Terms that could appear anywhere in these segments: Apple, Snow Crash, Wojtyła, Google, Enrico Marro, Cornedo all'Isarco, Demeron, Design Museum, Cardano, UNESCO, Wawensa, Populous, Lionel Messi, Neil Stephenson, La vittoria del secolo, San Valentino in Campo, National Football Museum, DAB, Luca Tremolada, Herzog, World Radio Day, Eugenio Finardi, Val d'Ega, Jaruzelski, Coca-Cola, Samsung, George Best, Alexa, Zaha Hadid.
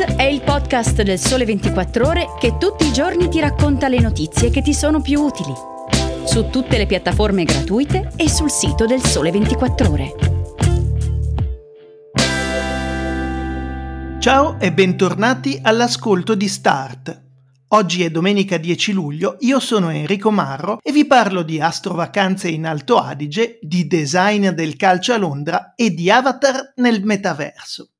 Podcast è il podcast del Sole 24 Ore che tutti i giorni ti racconta le notizie che ti sono più utili. Su tutte le piattaforme gratuite e sul sito del Sole 24 Ore. Ciao e bentornati all'ascolto di Start. Oggi è domenica 10 luglio, io sono Enrico Marro e vi parlo di astrovacanze in Alto Adige, di design del calcio a Londra e di avatar nel metaverso.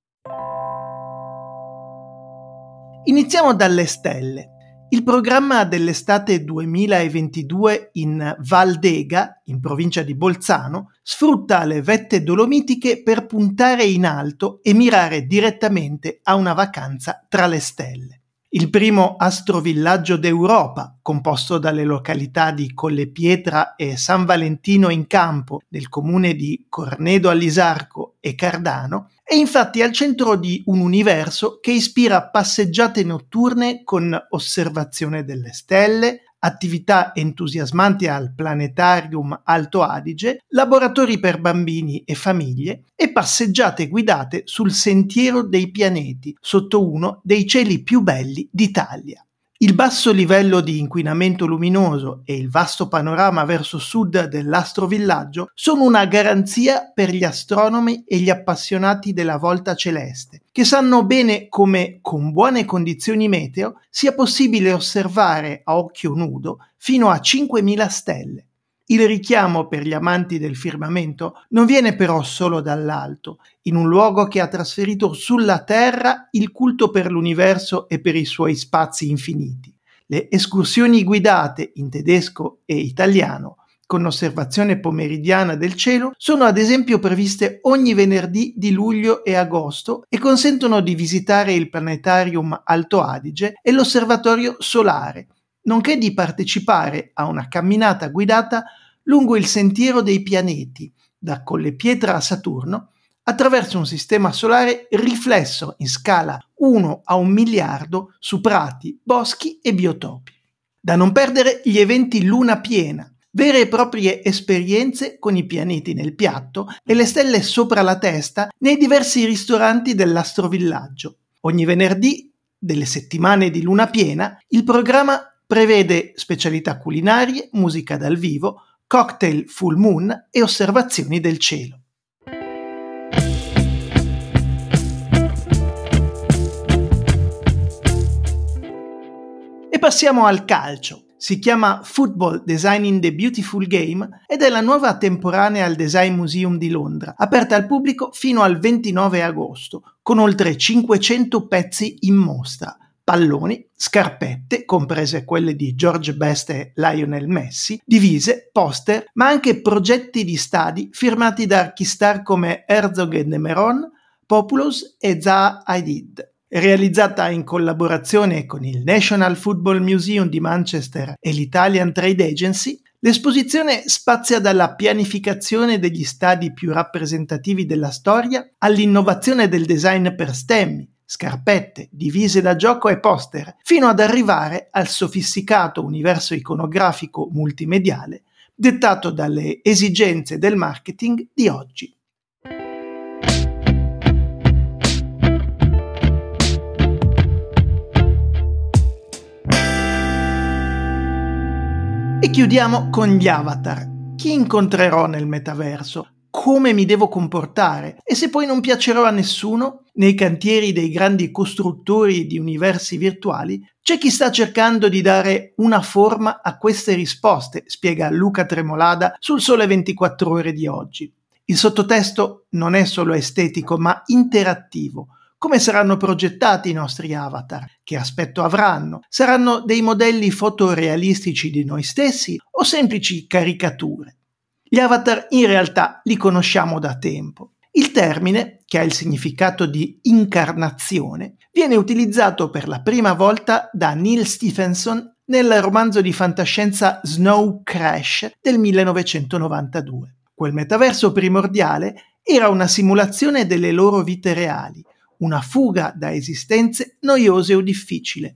Iniziamo dalle stelle. Il programma dell'estate 2022 in Val d'Ega, in provincia di Bolzano, sfrutta le vette dolomitiche per puntare in alto e mirare direttamente a una vacanza tra le stelle. Il primo astrovillaggio d'Europa, composto dalle località di Collepietra e San Valentino in Campo, del comune di Cornedo all'Isarco e Cardano, è infatti al centro di un universo che ispira passeggiate notturne con osservazione delle stelle, attività entusiasmanti al Planetarium Alto Adige, laboratori per bambini e famiglie e passeggiate guidate sul sentiero dei pianeti sotto uno dei cieli più belli d'Italia. Il basso livello di inquinamento luminoso e il vasto panorama verso sud dell'astrovillaggio sono una garanzia per gli astronomi e gli appassionati della volta celeste, che sanno bene come, con buone condizioni meteo, sia possibile osservare a occhio nudo fino a 5.000 stelle. Il richiamo per gli amanti del firmamento non viene però solo dall'alto, in un luogo che ha trasferito sulla Terra il culto per l'universo e per i suoi spazi infiniti. Le escursioni guidate in tedesco e italiano, con osservazione pomeridiana del cielo, sono ad esempio previste ogni venerdì di luglio e agosto e consentono di visitare il Planetarium Alto Adige e l'Osservatorio Solare, nonché di partecipare a una camminata guidata lungo il sentiero dei pianeti, da Collepietra a Saturno, attraverso un sistema solare riflesso in scala 1 a 1.000.000 su prati, boschi e biotopi. Da non perdere gli eventi luna piena, vere e proprie esperienze con i pianeti nel piatto e le stelle sopra la testa nei diversi ristoranti dell'astrovillaggio. Ogni venerdì delle settimane di luna piena il programma prevede specialità culinarie, musica dal vivo, cocktail full moon e osservazioni del cielo. E passiamo al calcio. Si chiama Football Designing the Beautiful Game ed è la nuova temporanea al Design Museum di Londra, aperta al pubblico fino al 29 agosto, con oltre 500 pezzi in mostra. Palloni, scarpette, comprese quelle di George Best e Lionel Messi, divise, poster, ma anche progetti di stadi firmati da archistar come Herzog e Demeron, Populous e Zaha Hadid. Realizzata in collaborazione con il National Football Museum di Manchester e l'Italian Trade Agency, l'esposizione spazia dalla pianificazione degli stadi più rappresentativi della storia all'innovazione del design per stemmi, scarpette, divise da gioco e poster, fino ad arrivare al sofisticato universo iconografico multimediale dettato dalle esigenze del marketing di oggi. E chiudiamo con gli avatar. Chi incontrerò nel metaverso? Come mi devo comportare? E se poi non piacerò a nessuno? Nei cantieri dei grandi costruttori di universi virtuali c'è chi sta cercando di dare una forma a queste risposte, spiega Luca Tremolada sul Sole 24 Ore di oggi. Il sottotesto non è solo estetico, ma interattivo. Come saranno progettati i nostri avatar? Che aspetto avranno? Saranno dei modelli fotorealistici di noi stessi o semplici caricature? Gli avatar in realtà li conosciamo da tempo. Il termine, che ha il significato di incarnazione, viene utilizzato per la prima volta da Neil Stephenson nel romanzo di fantascienza Snow Crash del 1992. Quel metaverso primordiale era una simulazione delle loro vite reali, una fuga da esistenze noiose o difficili,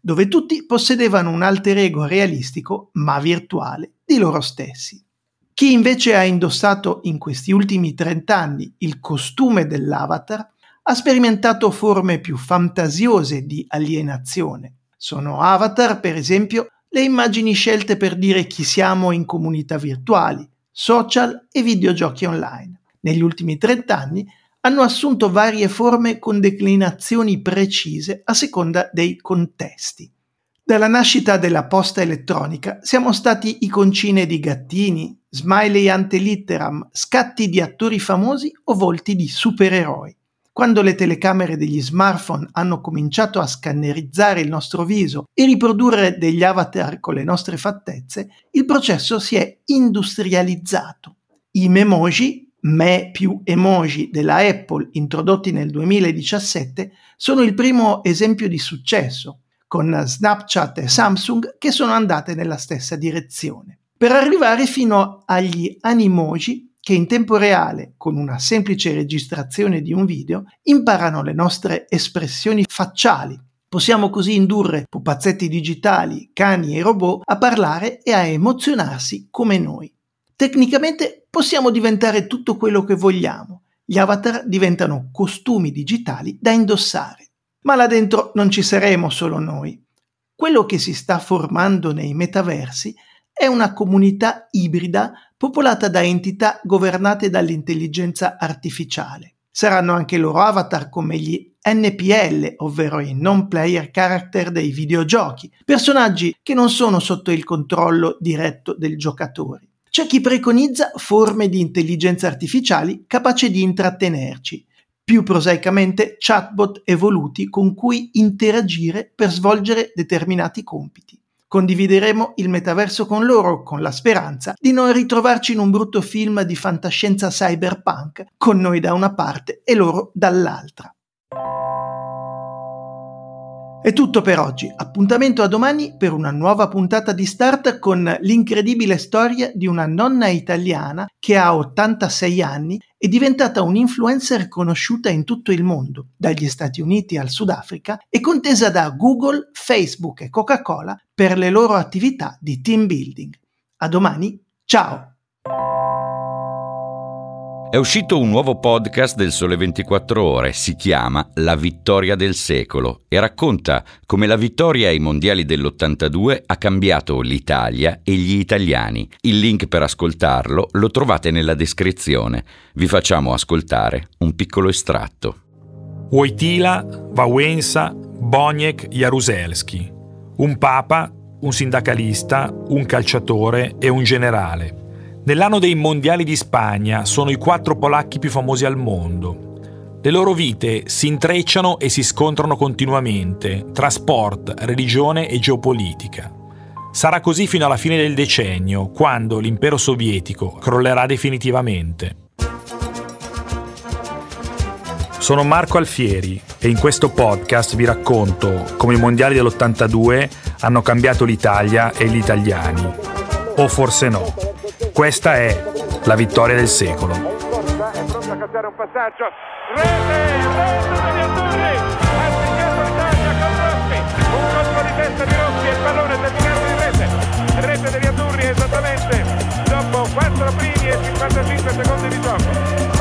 dove tutti possedevano un alter ego realistico, ma virtuale, di loro stessi. Chi invece ha indossato in questi ultimi 30 anni il costume dell'avatar ha sperimentato forme più fantasiose di alienazione. Sono avatar, per esempio, le immagini scelte per dire chi siamo in comunità virtuali, social e videogiochi online. Negli ultimi 30 anni hanno assunto varie forme con declinazioni precise a seconda dei contesti. Dalla nascita della posta elettronica siamo stati iconcine di gattini, smiley ante litteram, scatti di attori famosi o volti di supereroi. Quando le telecamere degli smartphone hanno cominciato a scannerizzare il nostro viso e riprodurre degli avatar con le nostre fattezze, il processo si è industrializzato. I memoji, me più emoji della Apple, introdotti nel 2017, sono il primo esempio di successo, con Snapchat e Samsung che sono andate nella stessa direzione, per arrivare fino agli Animoji che in tempo reale, con una semplice registrazione di un video, imparano le nostre espressioni facciali. Possiamo così indurre pupazzetti digitali, cani e robot a parlare e a emozionarsi come noi. Tecnicamente possiamo diventare tutto quello che vogliamo. Gli avatar diventano costumi digitali da indossare. Ma là dentro non ci saremo solo noi. Quello che si sta formando nei metaversi è una comunità ibrida popolata da entità governate dall'intelligenza artificiale. Saranno anche loro avatar come gli NPL, ovvero i non-player character dei videogiochi, personaggi che non sono sotto il controllo diretto del giocatore. C'è chi preconizza forme di intelligenza artificiali capaci di intrattenerci, più prosaicamente chatbot evoluti con cui interagire per svolgere determinati compiti. Condivideremo il metaverso con loro con la speranza di non ritrovarci in un brutto film di fantascienza cyberpunk, con noi da una parte e loro dall'altra. È tutto per oggi, appuntamento a domani per una nuova puntata di Start con l'incredibile storia di una nonna italiana che ha 86 anni, è diventata un'influencer conosciuta in tutto il mondo, dagli Stati Uniti al Sudafrica, e contesa da Google, Facebook e Coca-Cola per le loro attività di team building. A domani, ciao! È uscito un nuovo podcast del Sole 24 Ore, si chiama La vittoria del secolo e racconta come la vittoria ai mondiali dell'82 ha cambiato l'Italia e gli italiani. Il link per ascoltarlo lo trovate nella descrizione. Vi facciamo ascoltare un piccolo estratto. Wojtyła, Wawensa, Boniek, Jaruzelski. Un papa, un sindacalista, un calciatore e un generale. Nell'anno dei mondiali di Spagna sono i 4 polacchi più famosi al mondo. Le loro vite si intrecciano e si scontrano continuamente tra sport, religione e geopolitica. Sarà così fino alla fine del decennio, quando l'impero sovietico crollerà definitivamente. Sono Marco Alfieri e in questo podcast vi racconto come i mondiali dell'82 hanno cambiato l'Italia e gli italiani. O forse no. Questa è la vittoria del secolo. È pronto a calciare un passaggio. Rete degli azzurri. Ha segnato l'Italia con Rossi. Un colpo di testa di Rossi e il pallone terminato in rete. Rete degli azzurri esattamente dopo 4 primi e 55 secondi di gioco.